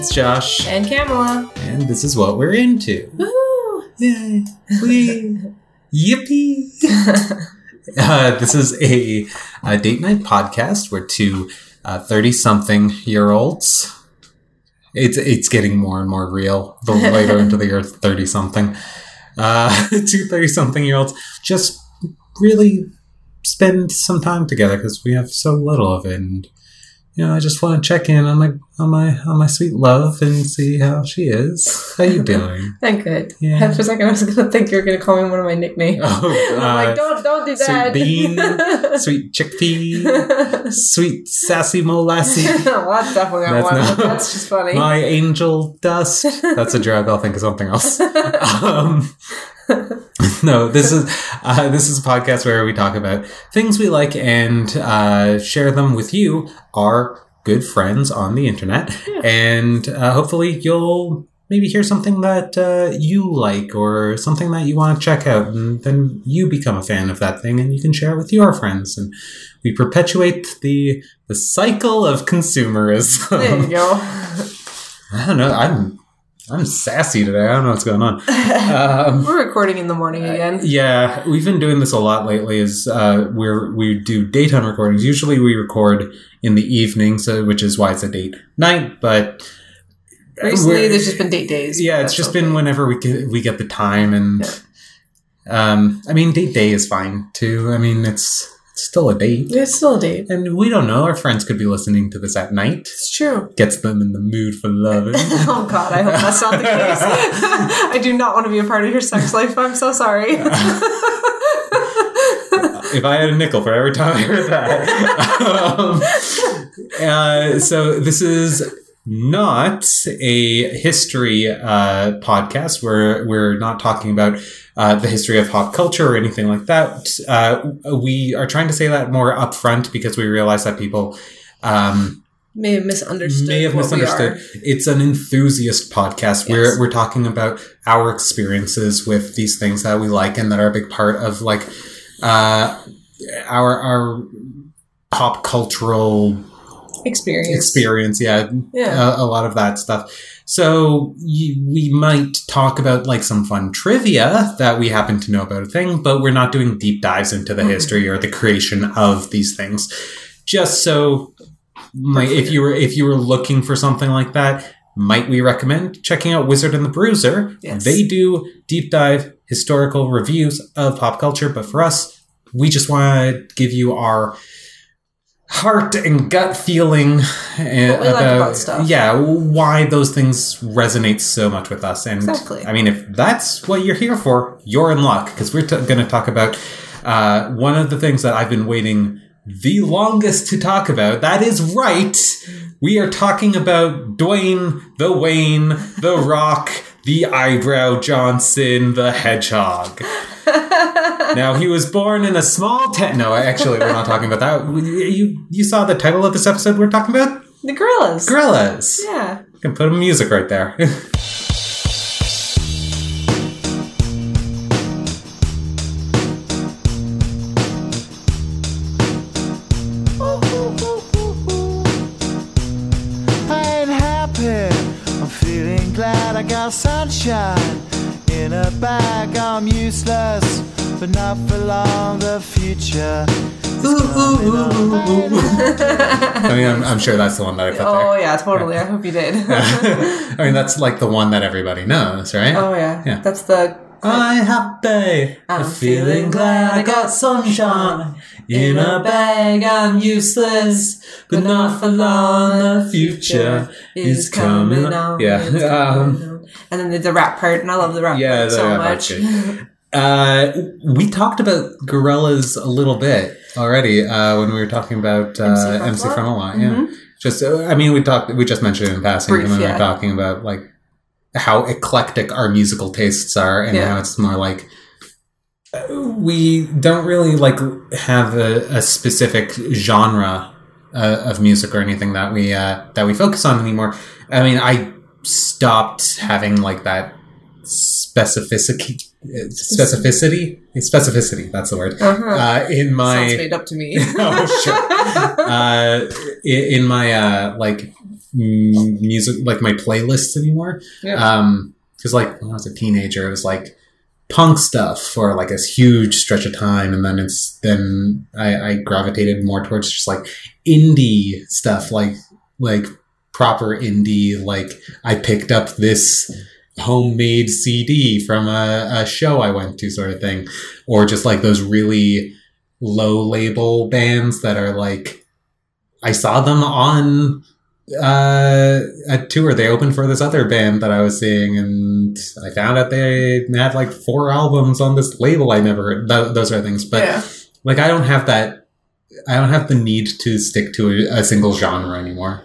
It's Josh. And Kamala. And this is what we're into. Woo! Yay! Wee! Yippee! This is a date night podcast where two 30-something-year-olds... It's getting more and more real the later into the year 30-something. Two 30-something-year-olds just really spend some time together because we have so little of it. And, you know, I just want to check in on my sweet love and see how she is. How you doing? I'm good. Yeah. Half a second, I was gonna think you were gonna call me one of my nicknames. Oh, I'm like, don't do that. Sweet bean, sweet chickpea, sweet sassy molasses. Well, that's definitely not one. That's just funny. My angel dust. That's a drug. I'll think of something else. No, this is a podcast where we talk about things we like and share them with you, our good friends on the internet. Yeah. And hopefully you'll maybe hear something that you like or something that you want to check out, and then you become a fan of that thing and you can share it with your friends. And we perpetuate the cycle of consumerism. There you go. I don't know. I'm sassy today. I don't know what's going on. We're recording in the morning again. Yeah, we've been doing this a lot lately. We do daytime recordings. Usually we record in the evening, which is why it's a date night. But recently, there's just been date days. Yeah, it's just been whenever we get the time, and yeah. I mean, date day is fine too. I mean, it's still a date. Yeah, it's still a date. And we don't know. Our friends could be listening to this at night. It's true. Gets them in the mood for loving. Oh, God. I hope that's not the case. I do not want to be a part of your sex life. I'm so sorry. If I had a nickel for every time I heard that. So this is not a history podcast where we're not talking about the history of pop culture or anything like that. We are trying to say that more upfront because we realize that people may have misunderstood. It's an enthusiast podcast. Yes. We're talking about our experiences with these things that we like and that are a big part of like our pop cultural experience. Yeah. A lot of that stuff. So we might talk about like some fun trivia that we happen to know about a thing, but we're not doing deep dives into the history or the creation of these things. Just so, like, if you were looking for something like that, might we recommend checking out Wizard and the Bruiser? Yes. They do deep dive historical reviews of pop culture, but for us, we just want to give you our heart and gut feeling about stuff. Yeah, why those things resonate so much with us. And exactly. I mean, if that's what you're here for, you're in luck, because we're going to talk about one of the things that I've been waiting the longest to talk about. That is right. We are talking about Dwayne, the Wayne, the Rock, the Eyebrow Johnson, the Hedgehog. Now, he was born in a small town. No, actually, we're not talking about that. You saw the title of this episode we're talking about? The Gorillaz. Gorillaz. Yeah. You can put music right there. I ain't happy. I'm feeling glad I got sunshine in a bag. I'm useless. But not for long, the future. I mean, I'm sure that's the one that I put there. Oh, yeah, totally. Right. I hope you did. I mean, that's like the one that everybody knows, right? Oh, yeah. That's the... I'm happy. I'm feeling glad I got sunshine. In a bag, I'm useless. But not for long, the future is coming on. Yeah. And then there's the rap part, and I love the rap part so much. We talked about Gorillaz a little bit already when we were talking about MC Frontalot. Yeah, mm-hmm. We just mentioned it in passing, and then we were talking about like how eclectic our musical tastes are, and how it's more like we don't really like have a specific genre of music or anything that we focus on anymore. I mean, I stopped having like that specificity. specificity, that's the word. In my sounds made up to me. Oh, sure. In my like music, like my playlists anymore. Yep. Because like when I was a teenager, it was like punk stuff for like a huge stretch of time, and then I gravitated more towards just like indie stuff, like proper indie. Like I picked up this homemade CD from a show I went to, sort of thing, or just like those really low label bands that are like, I saw them on a tour. They opened for this other band that I was seeing, and I found out they had like 4 albums on this label I never heard. Those sort of things. But yeah, like I don't have that. I don't have the need to stick to a single genre anymore.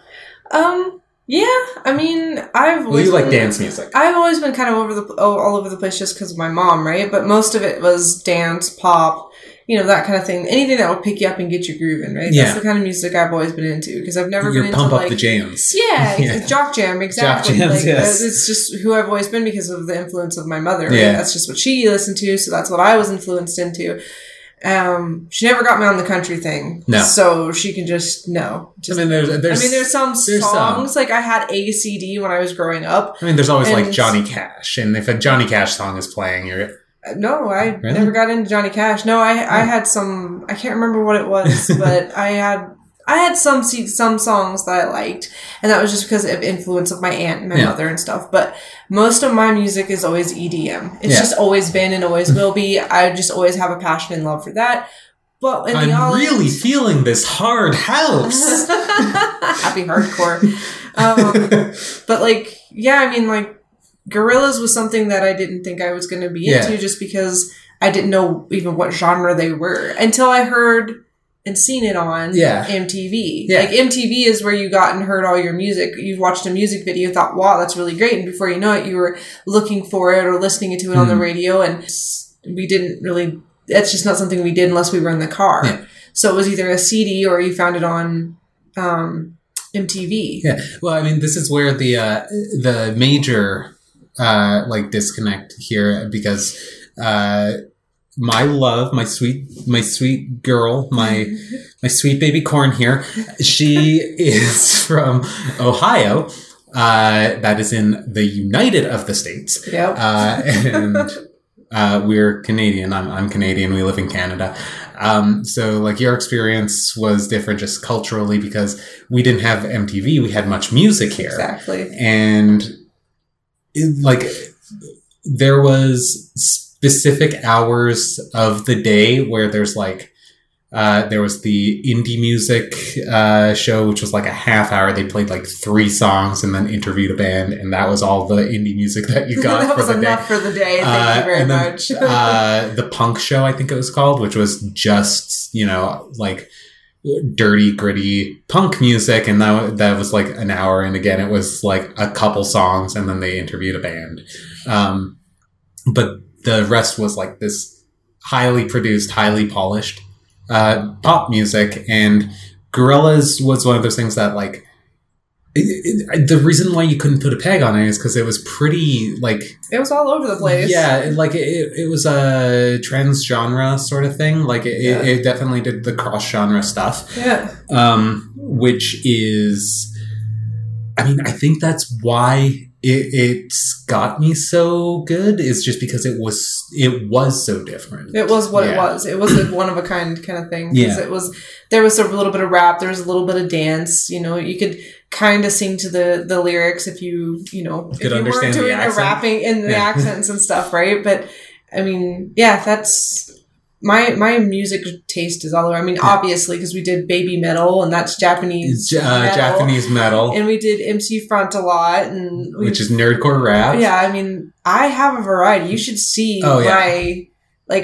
Yeah, I mean, I've always you like dance music. I've always been kind of all over the place just because of my mom, right? But most of it was dance, pop, you know, that kind of thing. Anything that will pick you up and get you grooving, right? Yeah. That's the kind of music I've always been into because I've never been into pump up the jams. Yeah, yeah. Jock jam, exactly. Jock jams, like, yes. It's just who I've always been because of the influence of my mother, right? Yeah. That's just what she listened to, so that's what I was influenced into. She never got me on the country thing. No. So she can just, no. Just, I mean, there's some songs. Like, I had a CD when I was growing up. I mean, there's always, like, Johnny Cash. And if a Johnny Cash song is playing, you're... No, I never got into Johnny Cash. No, I had some... I can't remember what it was, but I had some songs that I liked, and that was just because of influence of my aunt and my mother and stuff. But most of my music is always EDM. It's just always been and always will be. I just always have a passion and love for that. But in I'm really feeling this hard house. Happy hardcore. But like, yeah, I mean, like Gorillaz was something that I didn't think I was going to be into just because I didn't know even what genre they were until I heard... and seen it on MTV. Yeah. Like, MTV is where you got and heard all your music. You watched a music video, thought, wow, that's really great. And before you know it, you were looking for it or listening to it on the radio. And we didn't really... That's just not something we did unless we were in the car. Yeah. So it was either a CD or you found it on MTV. Yeah. Well, I mean, this is where the major, like, disconnect here because... my love, my sweet girl, my sweet baby corn here. She is from Ohio. That is in the United of the States. Yep. And we're Canadian. I'm Canadian. We live in Canada. So like your experience was different just culturally because we didn't have MTV. We had much music here. Exactly. And like there was specific hours of the day where there's like there was the indie music show, which was like a half hour. They played like 3 songs and then interviewed a band, and that was all the indie music that you got. That was enough for the day. Thank you very much. The punk show, I think it was called, which was just, you know, like dirty, gritty punk music, and that was like an hour. And again, it was like a couple songs, and then they interviewed a band. But the rest was like this highly produced, highly polished pop music. And Gorillaz was one of those things that like... the reason why you couldn't put a peg on it is because it was pretty like... It was all over the place. Yeah, like it was a trans-genre sort of thing. Like it definitely did the cross-genre stuff. Yeah. Which is... I mean, I think that's why... It's got me so good is just because it was so different. It was what it was. It was a one-of-a-kind kind of thing. Yeah. There was a little bit of rap. There was a little bit of dance. You know, you could kind of sing to the lyrics if you understand, weren't doing the rapping and the accents and stuff, right? But, I mean, yeah, that's... My music taste is all over. I mean, obviously, because we did baby metal, and that's Japanese metal. And we did MC Front a lot. And which is nerdcore rap. Yeah, I mean, I have a variety. You should see my... Like,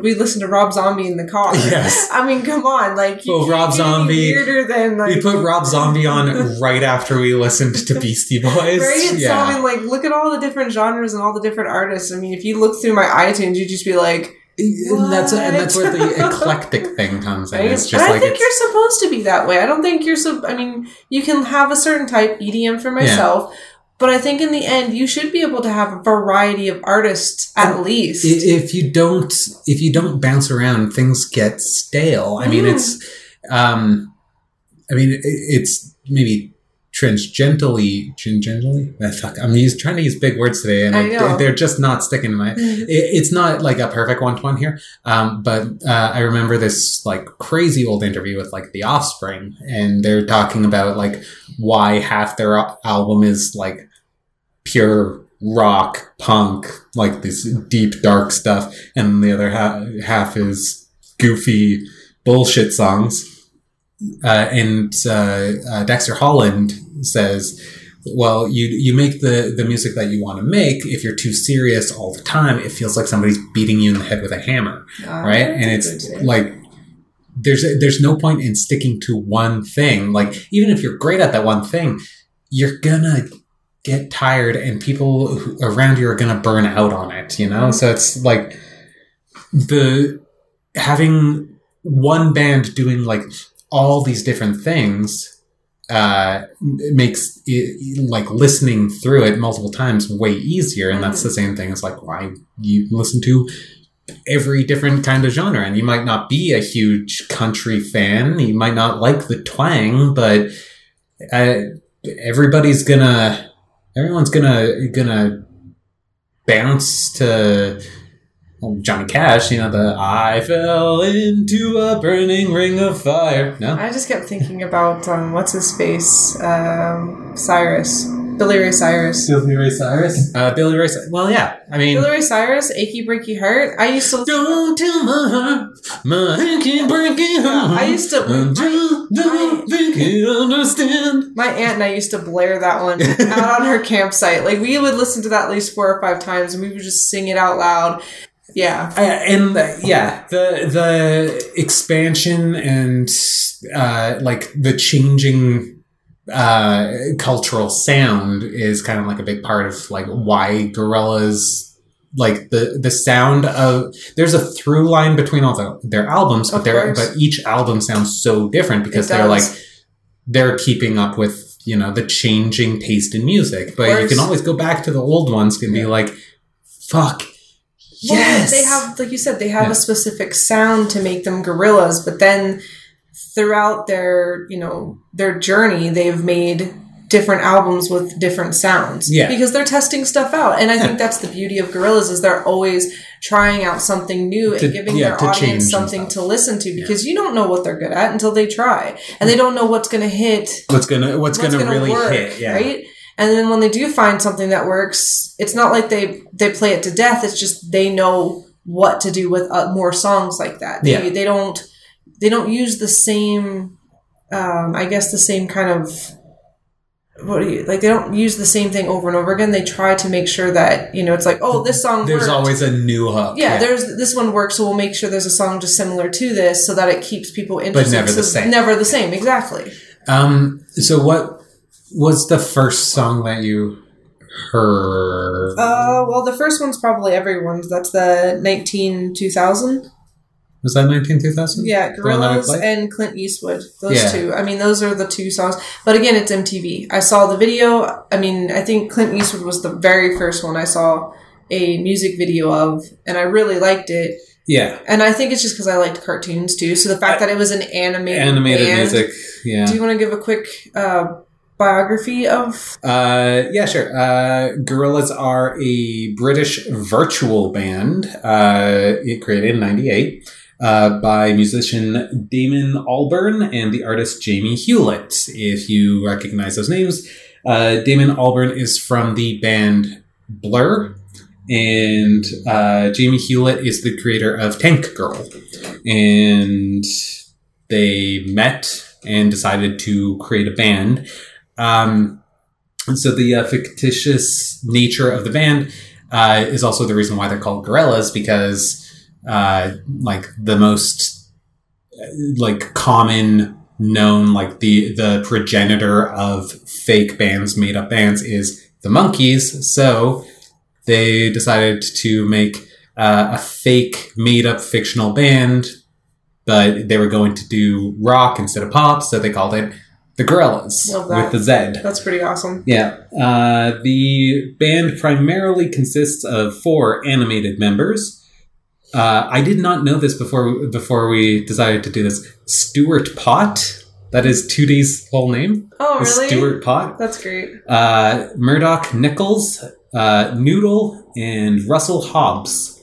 we listened to Rob Zombie in the car. Yes. I mean, come on. Like, Rob Zombie. Weirder than, like, we put Rob Zombie on right after we listened to Beastie Boys. Right? And so, I mean, like, look at all the different genres and all the different artists. I mean, if you look through my iTunes, you'd just be like... And that's where the eclectic thing comes in. Right? It's just, and I like, think you're supposed to be that way. I don't think you're I mean, you can have a certain type, EDM for myself, But I think in the end, you should be able to have a variety of artists at least. If you don't bounce around, things get stale. I mean, it's maybe tangentially. I'm trying to use big words today, and they're just not sticking to my. It's not like a perfect one-to-one here, but I remember this like crazy old interview with like The Offspring, and they're talking about like why half their album is like pure rock punk, like this deep dark stuff, and the other half is goofy bullshit songs. And Dexter Holland says, well, you make the music that you want to make. If you're too serious all the time, it feels like somebody's beating you in the head with a hammer, right? And it's like, there's no point in sticking to one thing. Like, even if you're great at that one thing, you're gonna get tired and people around you are gonna burn out on it, you know? So it's like having one band doing like all these different things makes it, like, listening through it multiple times way easier. And that's the same thing as like why you listen to every different kind of genre. And you might not be a huge country fan, you might not like the twang, but everyone's gonna bounce to Johnny Cash, you know, I fell into a burning ring of fire. No, I just kept thinking about what's his face, Billy Ray Cyrus. Well, yeah, I mean, Billy Ray Cyrus, "Achy Breaky Heart." I used to don't tell my heart, my achy breaky heart. I used to don't think you understand. My aunt and I used to blare that one out on her campsite. Like, we would listen to that at least 4 or 5 times, and we would just sing it out loud. Yeah. The expansion and like the changing cultural sound is kind of like a big part of like why Gorillaz, like the sound of, there's a through line between all their albums, but each album sounds so different because they're keeping up with, you know, the changing taste in music. But you can always go back to the old ones and be like, fuck. Well, yes, they have, like you said, they have a specific sound to make them Gorillaz, but then throughout their, you know, their journey, they've made different albums with different sounds because they're testing stuff out. And I think that's the beauty of Gorillaz, is they're always trying out something new and giving their audience something to listen to, because you don't know what they're good at until they try, and they don't know what's going to hit, what's going to really work, hit, right? And then when they do find something that works, it's not like they play it to death. It's just they know what to do with more songs like that. They don't use the same, the same kind of, they don't use the same thing over and over again. They try to make sure that, you know, it's like, oh, this song works. There's always a new hook. Yeah, this one works, so we'll make sure there's a song just similar to this so that it keeps people interested. But never the same. Never the same, exactly. So what was the first song that you heard? Well, the first one's probably everyone's. That's the 19-2000. Was that 19-2000? Yeah, Gorillaz and Clint Eastwood. Those two. I mean, those are the two songs. But again, it's MTV. I saw the video. I mean, I think Clint Eastwood was the very first one I saw a music video of, and I really liked it. Yeah. And I think it's just because I liked cartoons, too. So the fact that it was an animated band, music. Yeah. Do you want to give a quick biography of? Sure. Gorillaz are a British virtual band. It created in 1998 by musician Damon Albarn and the artist Jamie Hewlett. If you recognize those names, Damon Albarn is from the band Blur, and Jamie Hewlett is the creator of Tank Girl. And they met and decided to create a band. And so the fictitious nature of the band is also the reason why they're called Gorillaz, because the most common known, the progenitor of fake bands, made up bands, is the Monkees. So they decided to make a fake made up fictional band, but they were going to do rock instead of pop, so they called it The Gorillaz with the Z. That's pretty awesome. Yeah. The band primarily consists of 4 animated members. I did not know this before we decided to do this. Stuart Pot. That is 2D's whole name. Oh, really? Stuart Pot. That's great. Murdoc Niccals, Noodle, and Russell Hobbs.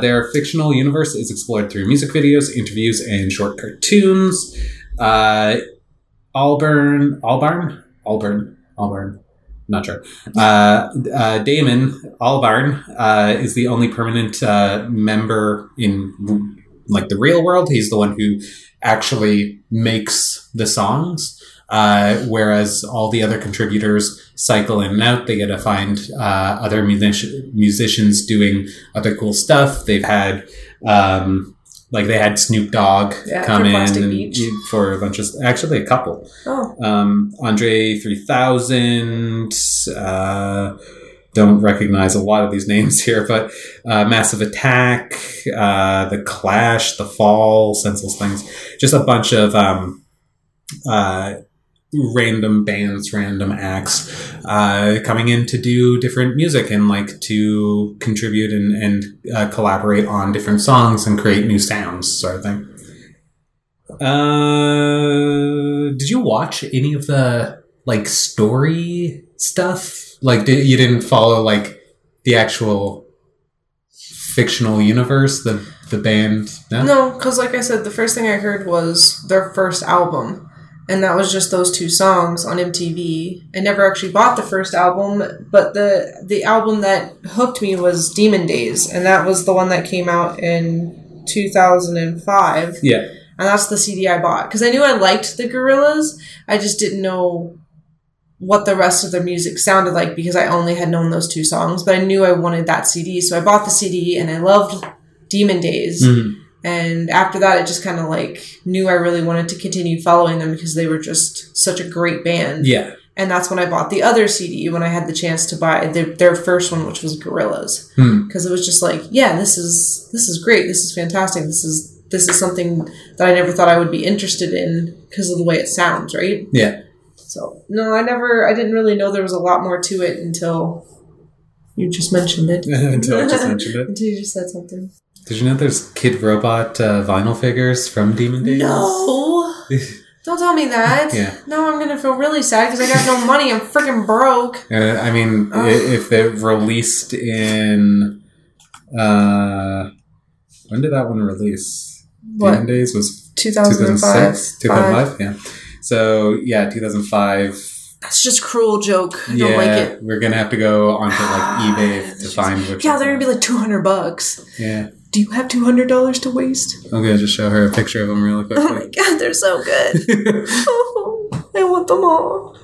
Their fictional universe is explored through music videos, interviews, and short cartoons. Albarn? Not sure. Damon Albarn is the only permanent member in like the real world. He's the one who actually makes the songs, whereas all the other contributors cycle in and out. They get to find other musicians doing other cool stuff. They've had... they had Snoop Dogg come in for a bunch of... Actually, a couple. Oh. Andre 3000. Don't recognize a lot of these names here, but Massive Attack, The Clash, The Fall, Senseless Things. Just a bunch of random bands, random acts coming in to do different music and like to contribute and collaborate on different songs and create new sounds, sort of thing. Did you watch any of the story stuff? You didn't follow the actual fictional universe, the band? No, because I said, the first thing I heard was their first album. And that was just those 2 songs on MTV. I never actually bought the first album, but the album that hooked me was Demon Days, and that was the one that came out in 2005. Yeah. And that's the CD I bought. Because I knew I liked the Gorillaz, I just didn't know what the rest of their music sounded like because I only had known those 2 songs, but I knew I wanted that CD, so I bought the CD, and I loved Demon Days. Mm-hmm. And after that, I just kind of knew I really wanted to continue following them because they were just such a great band. Yeah. And that's when I bought the other CD, when I had the chance to buy their first one, which was Gorillaz. Because it was just this is great. This is fantastic. This is something that I never thought I would be interested in because of the way it sounds, right? Yeah. So, no, I didn't really know there was a lot more to it until you just mentioned it. Until I just mentioned it. Until you just said something. Did you know there's Kid Robot vinyl figures from Demon Days? No! Don't tell me that. Yeah. No, I'm going to feel really sad because I got no money. I'm freaking broke. If they're released in... when did that one release? What? Demon Days was... 2006? 2005, yeah. So, yeah, 2005... That's just cruel joke. I don't like it. We're going to have to go onto eBay to find which one. Yeah, they're going to be $200. Yeah. Do you have $200 to waste? I'm going to just show her a picture of them really quick. Oh my God, they're so good. I want them all.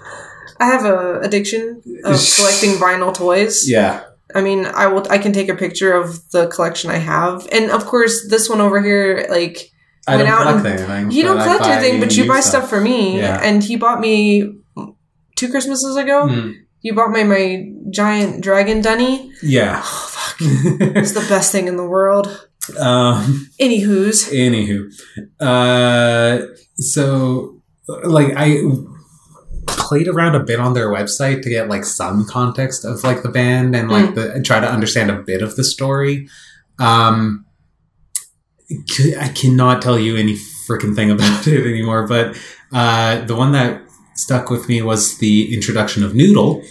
I have an addiction of collecting vinyl toys. Yeah. I mean, I can take a picture of the collection I have. And, of course, this one over here, I don't collect anything. You don't collect anything, but you buy stuff for me. Yeah. And he bought me... 2 Christmases ago, you bought my giant dragon dunny. Yeah. Oh, fuck. It's the best thing in the world. Anywho. So, I played around a bit on their website to get, some context of, the band and, and try to understand a bit of the story. I cannot tell you any freaking thing about it anymore, but the one that stuck with me was the introduction of Noodle.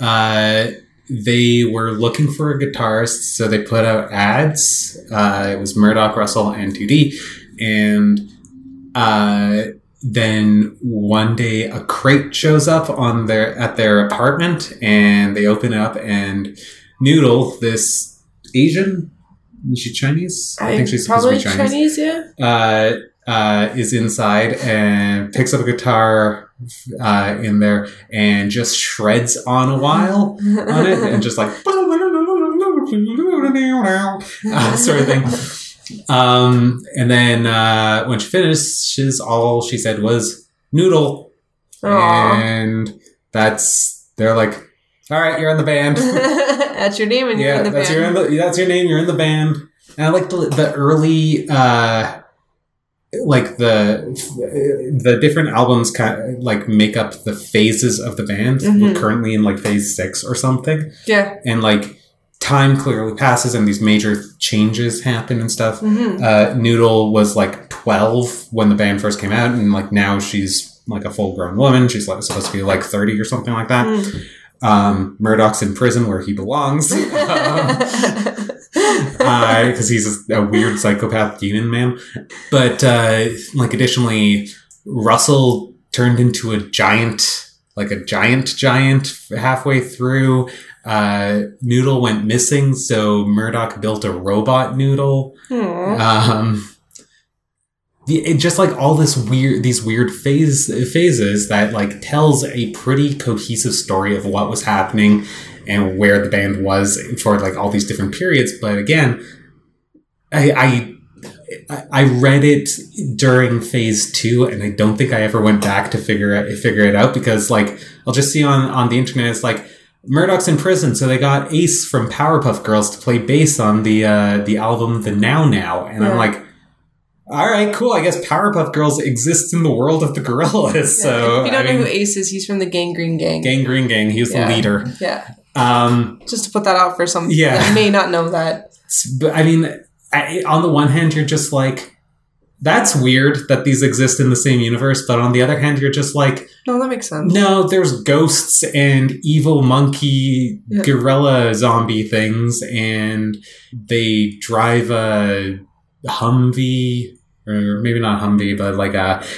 They were looking for a guitarist, so they put out ads. It was Murdoc, Russell, and 2D. And then one day a crate shows up at their apartment, and they open it up, and Noodle, this Asian... Is she Chinese? I think she's supposed to be Chinese. Is inside and picks up a guitar... in there and just shreds on a while on it and just sort of thing. And then when she finishes, all she said was Noodle. Aww. And they're all right, you're in the band. That's your name and you're in the band. That's your name, you're in the band. And I like the early like the different albums kind of like make up the phases of the band. Mm-hmm. We're currently in like phase 6 or something. Yeah. And like time clearly passes and these major changes happen and stuff. Mm-hmm. Noodle was like 12 when the band first came out, and like now she's like a full grown woman. She's like supposed to be like 30 or something like that. Mm-hmm. Murdoc's in prison where he belongs. Because he's a weird psychopath demon man. But like additionally, Russell turned into a giant halfway through. Noodle went missing, so Murdoc built a robot Noodle. It just like all this these weird phases that like tells a pretty cohesive story of what was happening and where the band was for like all these different periods. But again, I read it during phase 2, and I don't think I ever went back to figure it out, because like I'll just see on the internet it's like Murdoc's in prison, so they got Ace from Powerpuff Girls to play bass on the album The Now Now, and yeah. I'm like, all right, cool. I guess Powerpuff Girls exists in the world of the Gorillaz. So if you don't know who Ace is, he's from the Gang Green Gang. Gang Green Gang. He was the leader. Yeah. Just to put that out for some people that may not know that. But I mean, on the one hand, you're just like, that's weird that these exist in the same universe. But on the other hand, you're just like, no, that makes sense. No, there's ghosts and evil monkey gorilla zombie things, and they drive a Humvee. Or maybe not Humvee, but like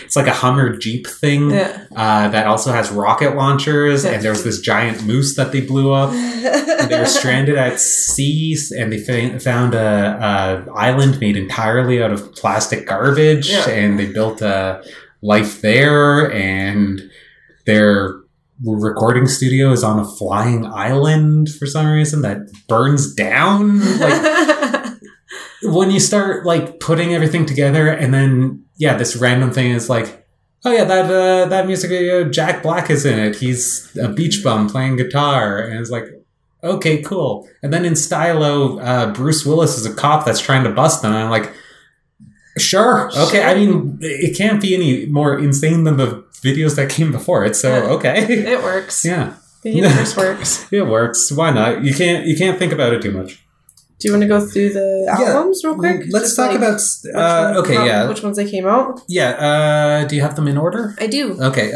it's like a Hummer Jeep thing that also has rocket launchers. And there was this giant moose that they blew up. And they were stranded at sea, and they found an island made entirely out of plastic garbage. Yeah. And they built a life there. And their recording studio is on a flying island for some reason that burns down. Like, when you start like putting everything together, and then this random thing is like, oh yeah, that music video, Jack Black is in it. He's a beach bum playing guitar, and it's like, okay, cool. And then in Stylo, Bruce Willis is a cop that's trying to bust them. And I'm like, sure, okay. I mean, it can't be any more insane than the videos that came before it. So okay, it works. Yeah, the universe works. It works. Why not? You can't think about it too much. Do you want to go through the albums real quick? Let's talk about... Which ones they came out? Yeah. Do you have them in order? I do. Okay.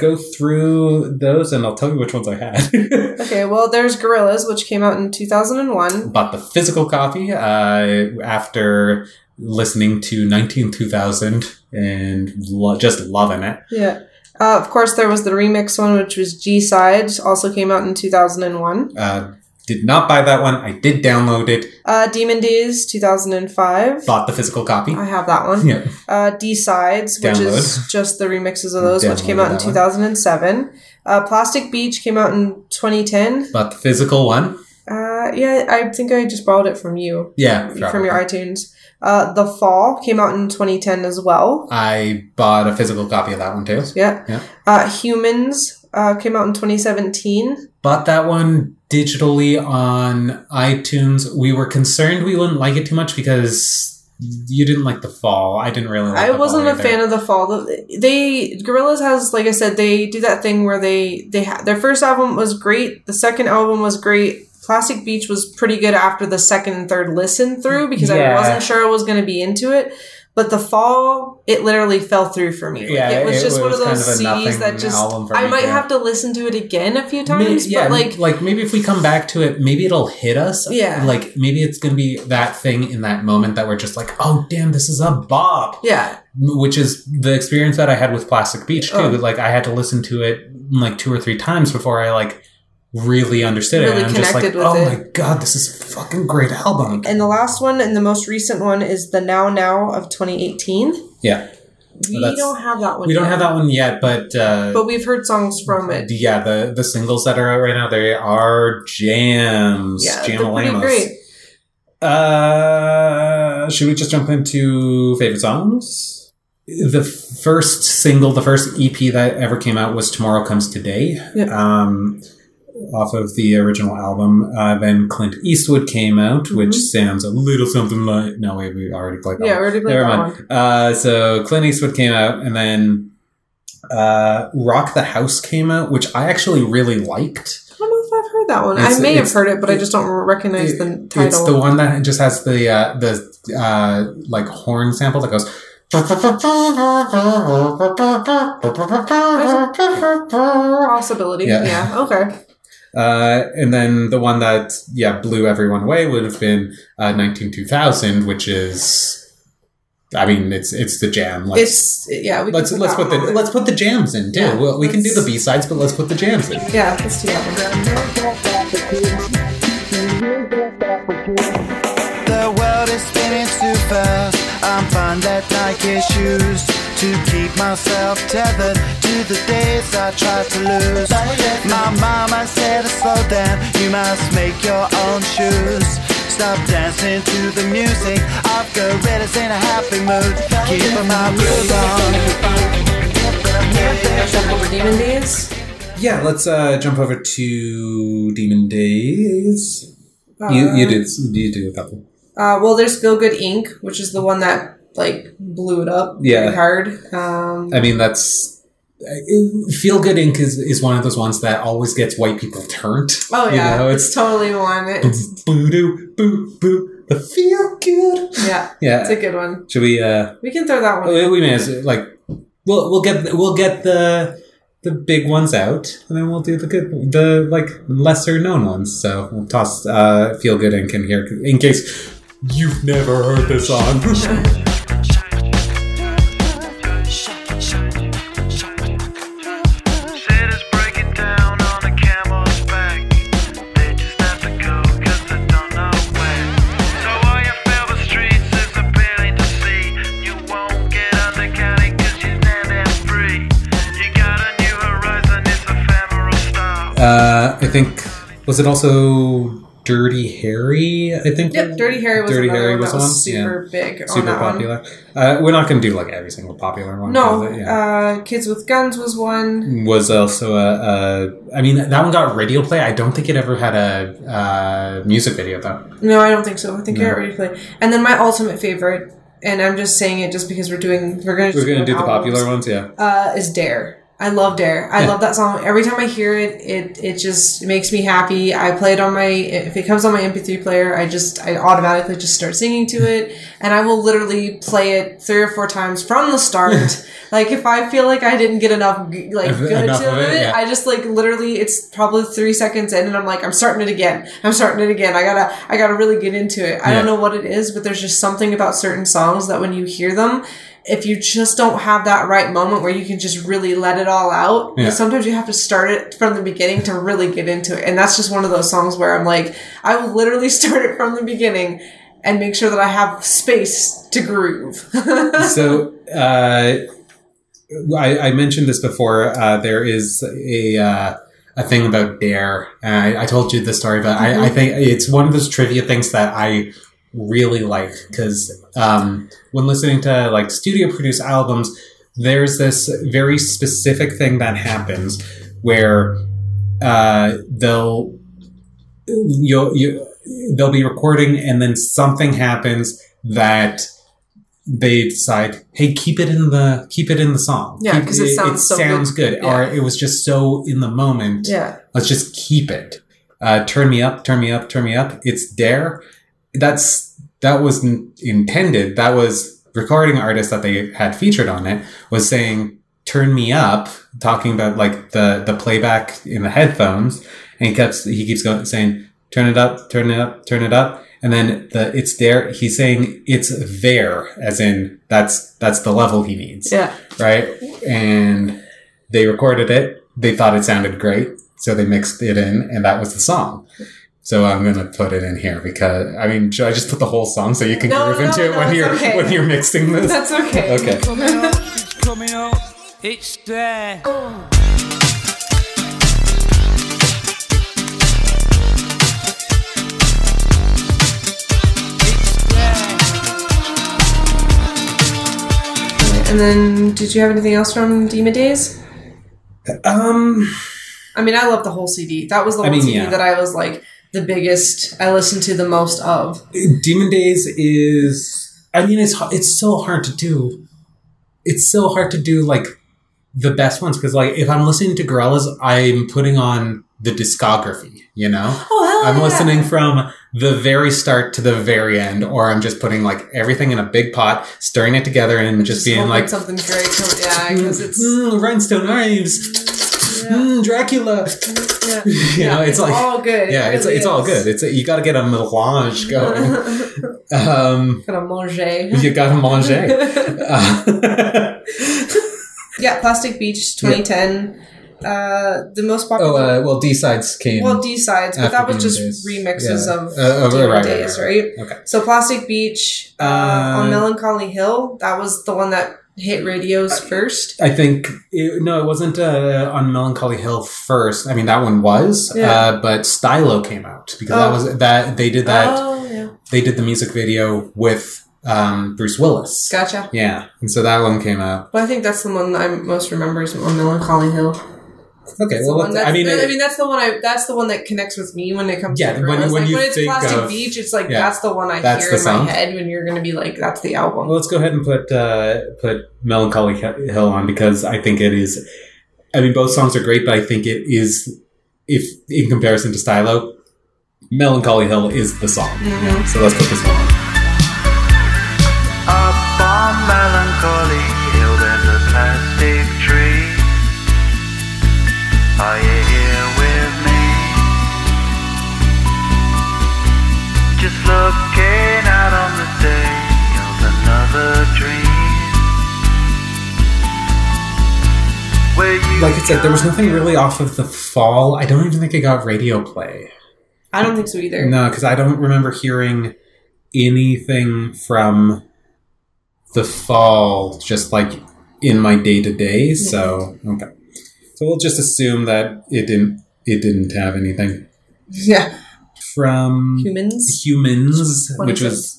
Go through those, and I'll tell you which ones I had. Okay. Well, there's Gorillaz, which came out in 2001. Bought the physical copy after listening to 19-2000 and just loving it. Yeah. Of course, there was the remix one, which was G sides. Also came out in 2001. Did not buy that one. I did download it. Demon Days, 2005. Bought the physical copy. I have that one. Yeah. D sides, which is just the remixes of those, which came out in 2007. Plastic Beach came out in 2010. Bought the physical one. I think I just borrowed it from you. Yeah, from your iTunes. The Fall came out in 2010 as well. I bought a physical copy of that one too. Yeah. Humans came out in 2017. Bought that one digitally on iTunes. We were concerned we wouldn't like it too much because you didn't like The Fall. I didn't really like The Fall. I wasn't a fan of The Fall. Gorillaz has, like I said, they do that thing where their first album was great. The second album was great. Plastic Beach was pretty good after the second and third listen through because I wasn't sure I was going to be into it. But The Fall, it literally fell through for me. Yeah, like, it was one of those CDs that just... I might have to listen to it again a few times. But maybe if we come back to it, maybe it'll hit us. Yeah. Like, maybe it's going to be that thing in that moment that we're just like, oh, damn, this is a bop. Yeah. Which is the experience that I had with Plastic Beach, too. Oh. Like, I had to listen to it, like, 2 or 3 times before I, like... really understood it, and I'm just like, oh my god, this is a fucking great album. And the last one and the most recent one is The Now Now of 2018. Yeah, we don't have that one. We don't have that one yet, but we've heard songs from it. Yeah, the singles that are out right now, they are jams. Yeah, jam-a-lamas. They're pretty great. Should we just jump into favorite songs? The first single, the first EP that ever came out was Tomorrow Comes Today. Yeah. off of the original album. Then Clint Eastwood came out, which sounds a little something like... No, wait, we already played that one. Yeah, we already played that one. So Clint Eastwood came out, and then Rock the House came out, which I actually really liked. I don't know if I've heard that one. I may have heard it, but I just don't recognize the title. It's the one that just has the like horn sample that goes... Possibility. Yeah. Okay. And then the one that blew everyone away would have been 19-2000, which is, I mean, it's the jam. Let's put the jams in too. Yeah, well, we can do the B sides, but let's put the jams in. Yeah, let's do that. The world is spinning too fast. I'm fine at Nike shoes to keep myself tethered to the days I tried to lose. My mama said to slow down, you must make your own shoes. Stop dancing to the music of Gorillaz in a happy mood. Keep my groove on. Jump over Demon Days? Yeah, let's jump over to Demon Days. You do a couple. Well, there's Feel Good Inc., which is the one that, like, blew it up pretty hard. I mean, that's... Feel Good Inc. is one of those ones that always gets white people turned. Oh, yeah. You know, it's totally one. It's... Boo-doo, boo-boo, the Feel Good. Yeah. It's a good one. Should we... we can throw that one. We may as well, like... We'll get the big ones out, and then we'll do the lesser known ones. So we'll toss Feel Good Inc. in here in case you've never heard this song. I think, was it also Dirty Harry? I think. Yep, Dirty Harry was super big, super popular. We're not going to do like every single popular one. No, Kids with Guns was one. Was also I mean, that one got radio play. I don't think it ever had a music video though. No, I don't think so. I think it got radio play. And then my ultimate favorite, and I'm just saying it just because we're going to do the popular ones. Yeah, is Dare. I love Dare. I love that song. Every time I hear it, it just makes me happy. I play it on if it comes on my MP3 player, I automatically just start singing to it, and I will literally play it 3 or 4 times from the start. Like if I feel like I didn't get enough good of it. I just like literally it's probably 3 seconds in and I'm like, I'm starting it again. I gotta really get into it. I don't know what it is, but there's just something about certain songs that when you hear them, if you just don't have that right moment where you can just really let it all out, sometimes you have to start it from the beginning to really get into it. And that's just one of those songs where I'm like, I will literally start it from the beginning and make sure that I have space to groove. So I mentioned this before. There is a thing about Dare. I told you the story, but I think it's one of those trivia things that I really like because when listening to like studio produced albums, there's this very specific thing that happens where they'll be recording and then something happens that they decide, hey, keep it in the song. Yeah, because it sounds good. Yeah. Or it was just so in the moment. Yeah, let's just keep it. Turn me up. It's Dare. That was intended. That was recording artist that they had featured on it was saying, "Turn me up," talking about like the playback in the headphones, and he keeps going saying, "Turn it up," and then it's there. He's saying it's there, as in that's the level he needs. Yeah, right. And they recorded it. They thought it sounded great, so they mixed it in, and that was the song. So I'm going to put it in here because, I mean, should I just put the whole song so you can groove into it when you're mixing this? That's okay. Okay. Coming up, it's there. Oh. It's there. And then, did you have anything else from Demon Days? I mean, I love the whole CD. That was the whole CD that I was like the biggest. I listened to the most of. Demon Days is. I mean, it's so hard to do. It's so hard to do like the best ones because like if I'm listening to Gorillaz, I'm putting on the discography. You know, I'm listening from the very start to the very end, or I'm just putting like everything in a big pot, stirring it together, and just being like something great. Yeah, because it's Rhinestone Knives, Dracula. Yeah. It's like all good. Yeah, it's all good. It's you got to get a melange going. Gotta manger. You gotta manger. Yeah, Plastic Beach, 2010. Yeah. The most popular. D sides came. Well, D sides, but that was just remixes of Demon Days, right? Okay. So Plastic Beach on Melancholy Hill. That was the one that hit radios first. I think it wasn't on Melancholy Hill first. I mean, that one was, but Stylo came out because that was that they did that. Oh, yeah. They did the music video with. Bruce Willis. Gotcha. Yeah. And so that one came out. But I think that's the one I most remember is on Melancholy Hill. Okay. Well, that's the one that connects with me when it comes to when it's Plastic Beach, it's like, that's the one I hear in my head when you're going to be like, that's the album. Well, let's go ahead and put Melancholy Hill on because I think it is, I mean, both songs are great, but I think it is, if in comparison to Stylo, Melancholy Hill is the song. Mm-hmm. Yeah, so let's put this one on. Up on Melancholy Hill, there's a plastic tree. Are you here with me? Just looking out on the day of another dream. Like I said, there was nothing really off of The Fall. I don't even think it got radio play. I don't think so either. No, because I don't remember hearing anything from The Fall just like in my day-to-day, so okay, so we'll just assume that it didn't have anything from Humans, which was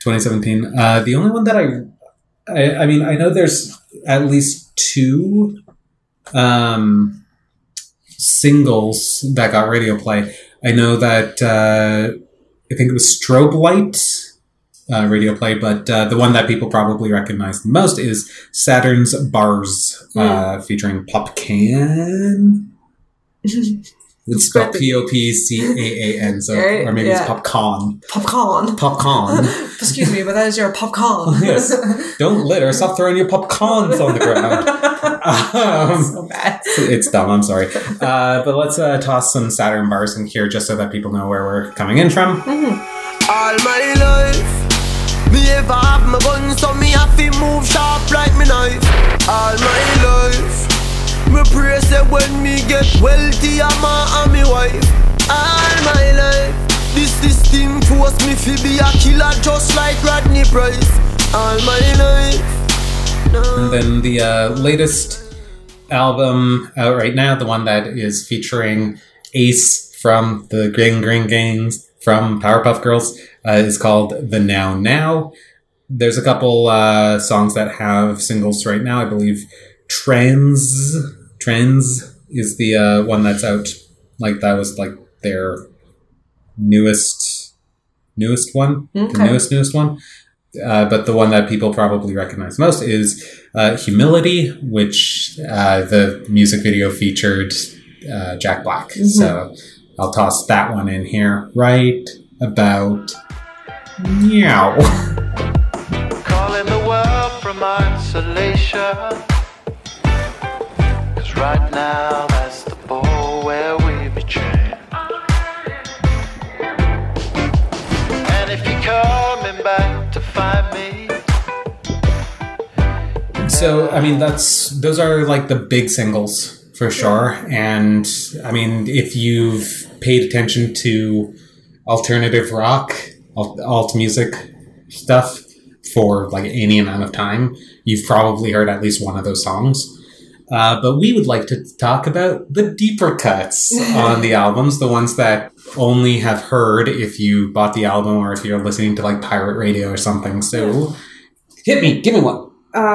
2017. The only one that I mean, I know there's at least two singles that got radio play. I know that I think it was Strobe Light radio play, but the one that people probably recognize the most is Saturn's Bars, featuring Popcaan. It's spelled Popcaan, so right? Or maybe it's Popcaan. Popcaan. Excuse me, but that is your Popcaan. Yes. Don't litter. Stop throwing your Popcaans on the ground. So bad. It's dumb. I'm sorry. But let's toss some Saturn Bars in here just so that people know where we're coming in from. Mm-hmm. All my life. Me ever have my gun, so me have to move sharp like me knife. All my life, me pray say when me get wealthy, I'm a me wife. All my life, this system force me to be a killer just like Rodney Price. All my life. And then the latest album out right now, the one that is featuring Ace from the Gang Green Gangs, from Powerpuff Girls, is called The Now Now. There's a couple songs that have singles right now. I believe Trends is the one that's out. Like that was like their newest one. Okay. The newest one. But the one that people probably recognize most is Humility, which the music video featured Jack Black. Mm-hmm. So I'll toss that one in here right about now. Calling the world from isolation, 'cause right now that's the ball where we be chained. And if you're coming back to find me. So I mean those are like the big singles. For sure. And I mean, if you've paid attention to alternative rock, alt music stuff for like any amount of time, you've probably heard at least one of those songs. But we would like to talk about the deeper cuts on the albums, the ones that only have heard if you bought the album or if you're listening to like pirate radio or something. So hit me, give me one.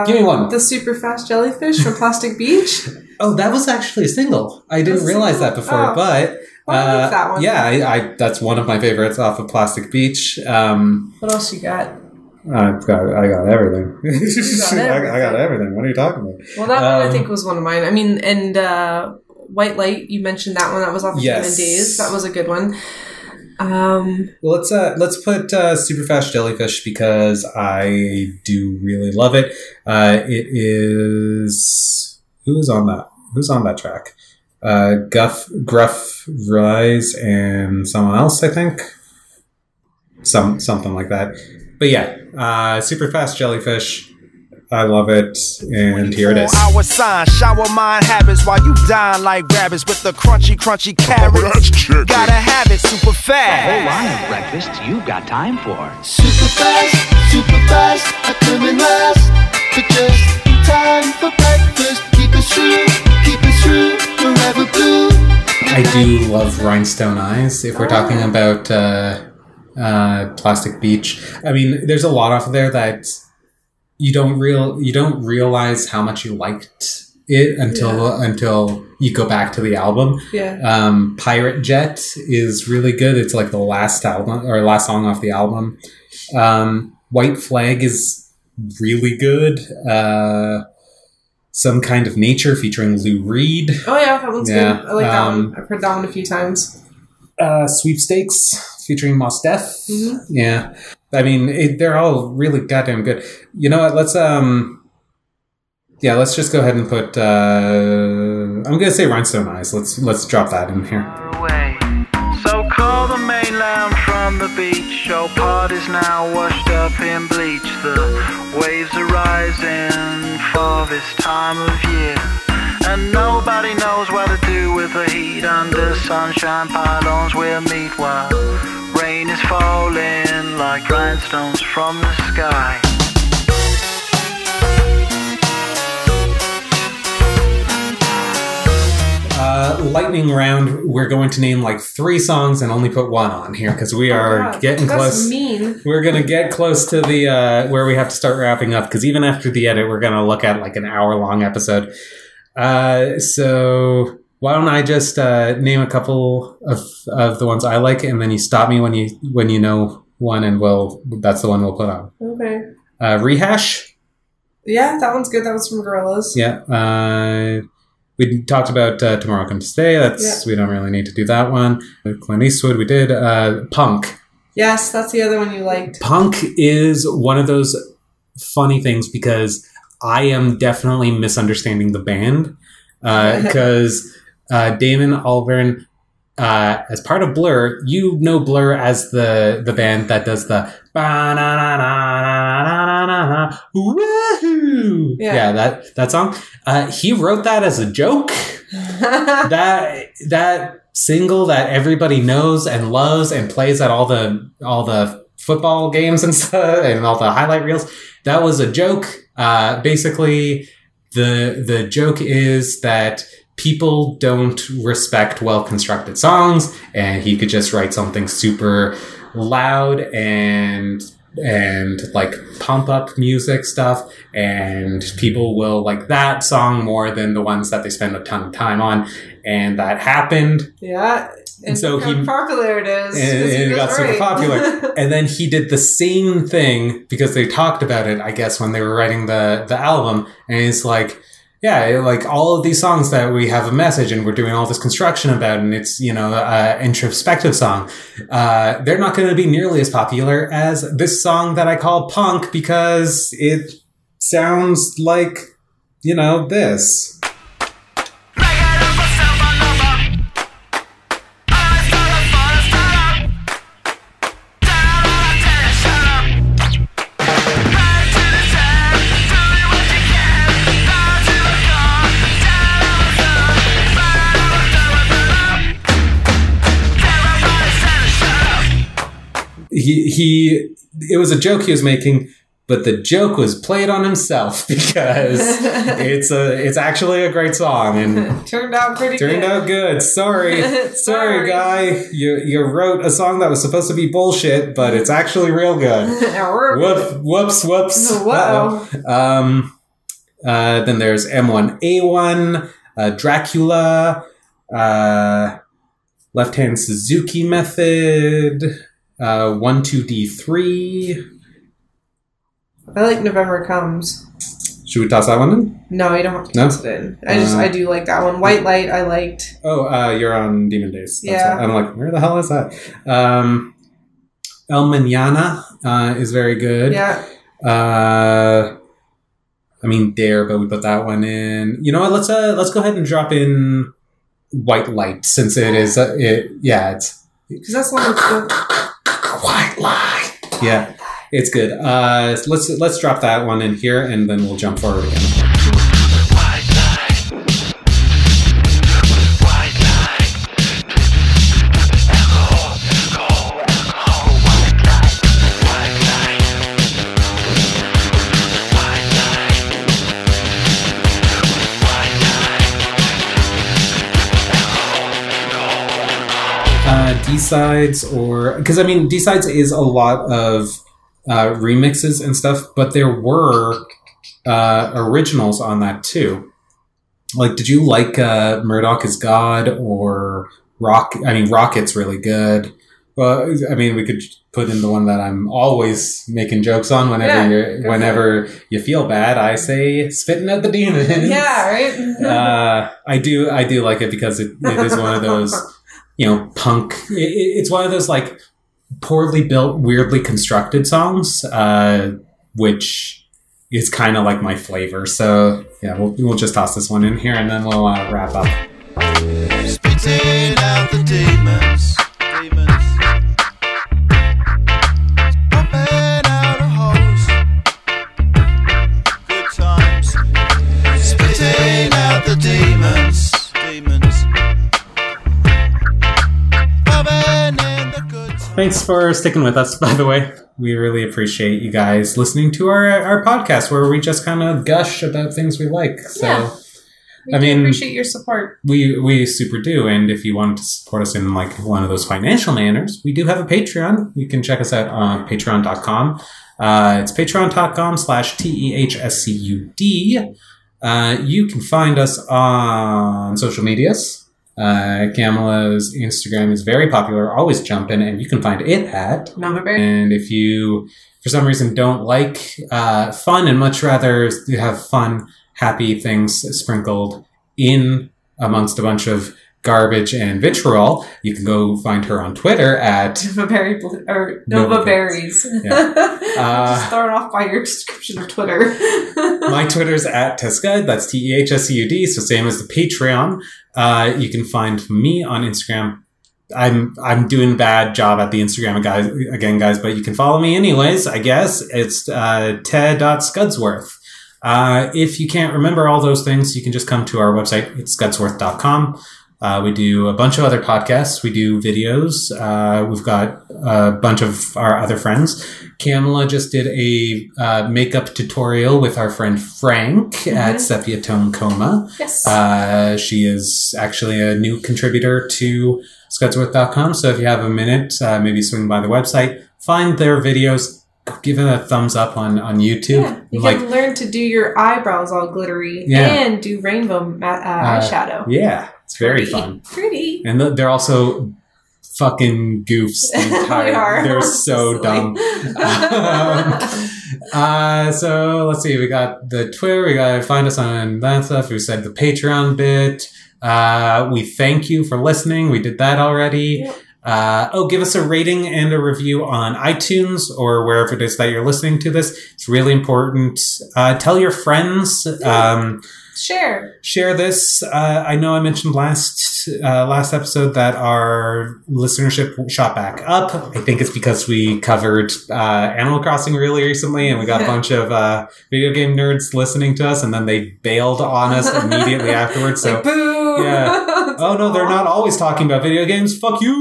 Give me one. The Super Fast Jellyfish from Plastic Beach. Oh, that was actually a single. I didn't realize that before, but... Well, I like that one. Yeah, I that's one of my favorites off of Plastic Beach. What else you got? I got everything. You got everything. I got everything. What are you talking about? Well, that one I think was one of mine. I mean, and White Light, you mentioned that one. That was off of Demon Days. That was a good one. Well, let's put Super Fast Jellyfish because I do really love it. It is... Who is on that? Who's on that track? Gruff Rise and someone else, I think. Something like that. But yeah, Super Fast Jellyfish. I love it, and here it is. Our sign, shower mind habits while you dine like rabbits with the crunchy carrots. Gotta have it super fast. A whole line of breakfast you got time for. Super fast, I come in last. But just in time for breakfast. Keep it true, forever blue. I do love Rhinestone Eyes, if we're talking about Plastic Beach. I mean, there's a lot off of there that... You don't realize how much you liked it until you go back to the album. Yeah. Pirate Jet is really good. It's like the last song off the album. White Flag is really good. Some Kind of Nature featuring Lou Reed. Oh yeah, that one's good. I like that one. I've heard that one a few times. Sweepstakes featuring Mos Def. Mm-hmm. Yeah. I mean, they're all really goddamn good. You know what? Let's just go ahead and put. I'm gonna say Rhinestone Eyes. Let's drop that in here. So call the main lounge from the beach. Your pod is now washed up in bleach. The waves are rising for this time of year, and nobody knows what to do with the heat under sunshine pylons. We'll meet while. Rain is falling like rhinestones from the sky. Lightning round, we're going to name like three songs and only put one on here because we are getting close. Mean. We're going to get close to the where we have to start wrapping up because even after the edit, we're going to look at like an hour-long episode. So... Why don't I just name a couple of the ones I like, and then you stop me when you know one, and that's the one we'll put on. Okay. Rehash. Yeah, that one's good. That was from Gorillaz. Yeah. We talked about Tomorrow Comes Today. We don't really need to do that one. Clint Eastwood. We did Punk. Yes, that's the other one you liked. Punk is one of those funny things because I am definitely misunderstanding the band because. Damon Albarn, as part of Blur, you know Blur as the band that does the ba-na-na-na-na-na-na-na-na, woohoo! Yeah, that song. He wrote that as a joke. that single that everybody knows and loves and plays at all the football games and stuff and all the highlight reels. That was a joke. Basically, the joke is that. People don't respect well-constructed songs, and he could just write something super loud and like pump-up music stuff, and people will like that song more than the ones that they spend a ton of time on, and that happened. Yeah, and so how popular it is. And it got super popular. And then he did the same thing, because they talked about it, I guess, when they were writing the album, and it's like... Yeah, like all of these songs that we have a message and we're doing all this construction about, and it's, you know, an introspective song. They're not going to be nearly as popular as this song that I call Punk because it sounds like, you know, this. It was a joke he was making, But the joke was played on himself because it's actually a great song and turned out good. Sorry, guy. You wrote a song that was supposed to be bullshit, but it's actually real good. Whoops. Whoa. Then there's M1A1, Dracula, Left Hand Suzuki Method, 12D3. I like November Comes. Should we toss that one in? No, you don't have to toss it in. I do like that one. White Light, I liked. Oh, you're on Demon Days. That's yeah. It. I'm like, where the hell is that? El Mañana is very good. Yeah. I mean, Dare, but we put that one in. You know what? Let's go ahead and drop in White Light since it is. It's because that's one that's good. White Light. Yeah. It's good. Let's drop that one in here, and then we'll jump forward again. D sides, or because I mean, D sides is a lot of remixes and stuff, but there were originals on that too. Like, did you like Murdoc is God or Rocket's really good? Well, I mean, we could put in the one that I'm always making jokes on whenever you feel bad. I say spitting at the demons. Yeah, right. I do like it because it is one of those, you know, punk. It's one of those like poorly built, weirdly constructed songs, which is kind of like my flavor. So yeah, we'll just toss this one in here and then we'll wrap up. Spitting out the demons. Thanks for sticking with us, by the way. We really appreciate you guys listening to our podcast where we just kind of gush about things we like. So, yeah. I appreciate your support. We super do. And if you want to support us in like one of those financial manners, we do have a Patreon. You can check us out on patreon.com. It's patreon.com/TEHSCUD. You can find us on social medias. Kamala's Instagram is very popular, always jumping, and you can find it at Mama Bear. And if you, for some reason, don't like fun and much rather you have fun, happy things sprinkled in amongst a bunch of garbage and vitriol, you can go find her on Twitter at Nova Berries. Yeah. Just thrown off by your description of Twitter. My Twitter's at Tescud. That's TEHSCUD. So same as the Patreon. You can find me on Instagram. I'm doing a bad job at the Instagram guys, but you can follow me anyways, I guess. It's ted.scudsworth. If you can't remember all those things, you can just come to our website. It's scudsworth.com. We do a bunch of other podcasts. We do videos. We've got a bunch of our other friends. Kamala just did a makeup tutorial with our friend Frank at Sepia Tone Coma. Yes. She is actually a new contributor to Scudsworth.com. So if you have a minute, maybe swing by the website, find their videos. Give it a thumbs up on YouTube. Yeah, you can learn to do your eyebrows all glittery and do rainbow eyeshadow. Yeah, it's very fun. Pretty. And they're also fucking goofs. The entire, they're so dumb. So let's see. We got the Twitter. We got to find us on that stuff. We said the Patreon bit. We thank you for listening. We did that already. Yeah. Give us a rating and a review on iTunes or wherever it is that you're listening to this. It's really important. Tell your friends. Share this. I know I mentioned last episode that our listenership shot back up. I think it's because we covered Animal Crossing really recently, and we got a bunch of video game nerds listening to us, and then they bailed on us immediately afterwards. So, like, boo! Yeah. Oh no, they're not always talking about video games. Fuck you.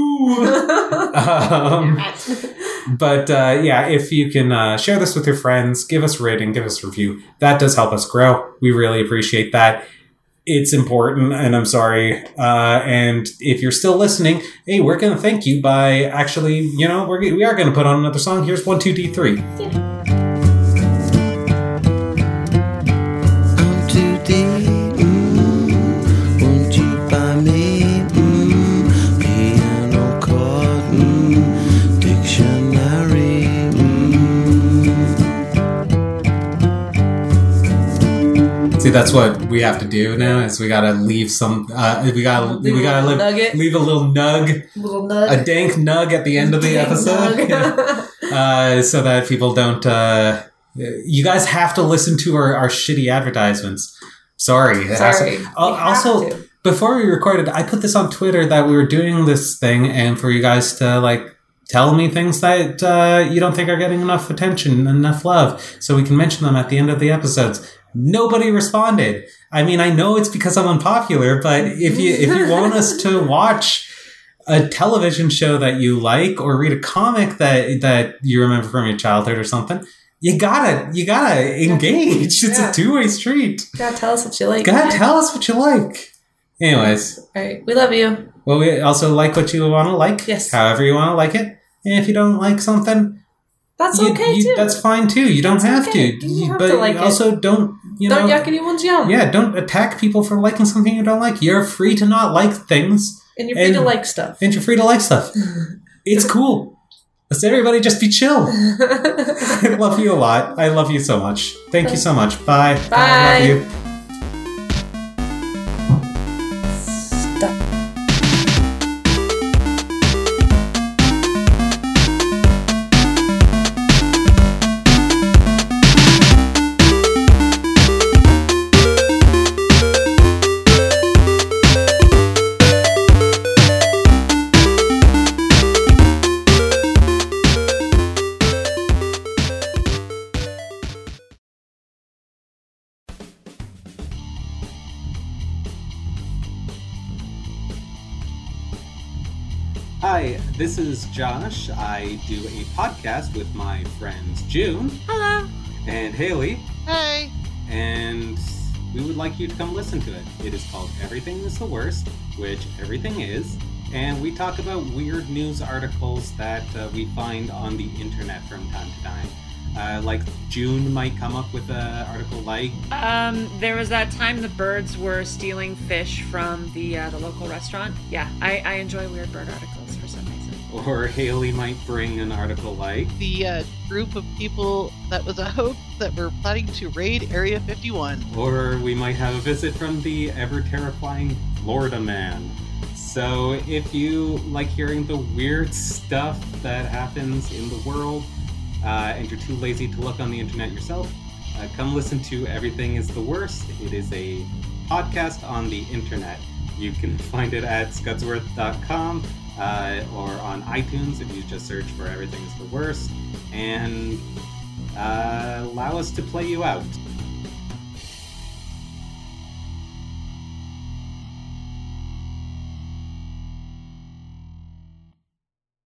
But yeah, if you can share this with your friends, give us a rating, give us a review. That does help us grow. We really appreciate that. It's important, and I'm sorry. And if you're still listening, hey, we're going to thank you by actually, you know, we are going to put on another song. Here's 1, 2, D, 3. Yeah. That's what we have to do now. Is we gotta leave some. We gotta leave a little nug, a dank nug at the end of the episode, so that people don't. You guys have to listen to our shitty advertisements. Sorry. Also, before we recorded, I put this on Twitter that we were doing this thing, and for you guys to like. Tell me things that you don't think are getting enough attention, enough love, so we can mention them at the end of the episodes. Nobody responded. I mean, I know it's because I'm unpopular, but if you want us to watch a television show that you like, or read a comic that you remember from your childhood or something, you gotta engage. It's a two-way street. You gotta tell us what you like. Anyways. All right. We love you. Well, we also like what you want to like. Yes. However you want to like it. And if you don't like something... That's okay, too. That's fine, too. You don't have to. Don't yuck anyone's yum. Yeah, don't attack people for liking something you don't like. You're free to not like things. And you're free to like stuff. It's cool. Let's everybody just be chill. I love you a lot. I love you so much. Thank you so much. Bye. Bye. I love you. This is Josh. I do a podcast with my friends June. Hello. And Haley. Hey. And we would like you to come listen to it. It is called Everything is the Worst, which everything is. And we talk about weird news articles that we find on the internet from time to time. Like June might come up with an article like... there was that time the birds were stealing fish from the local restaurant. Yeah, I enjoy weird bird articles for some reason. Or Haley might bring an article like... The group of people that was a hoax that were planning to raid Area 51. Or we might have a visit from the ever-terrifying Florida man. So if you like hearing the weird stuff that happens in the world, and you're too lazy to look on the internet yourself, come listen to Everything is the Worst. It is a podcast on the internet. You can find it at scudsworth.com. Or on iTunes if you just search for Everything's the Worst, and allow us to play you out.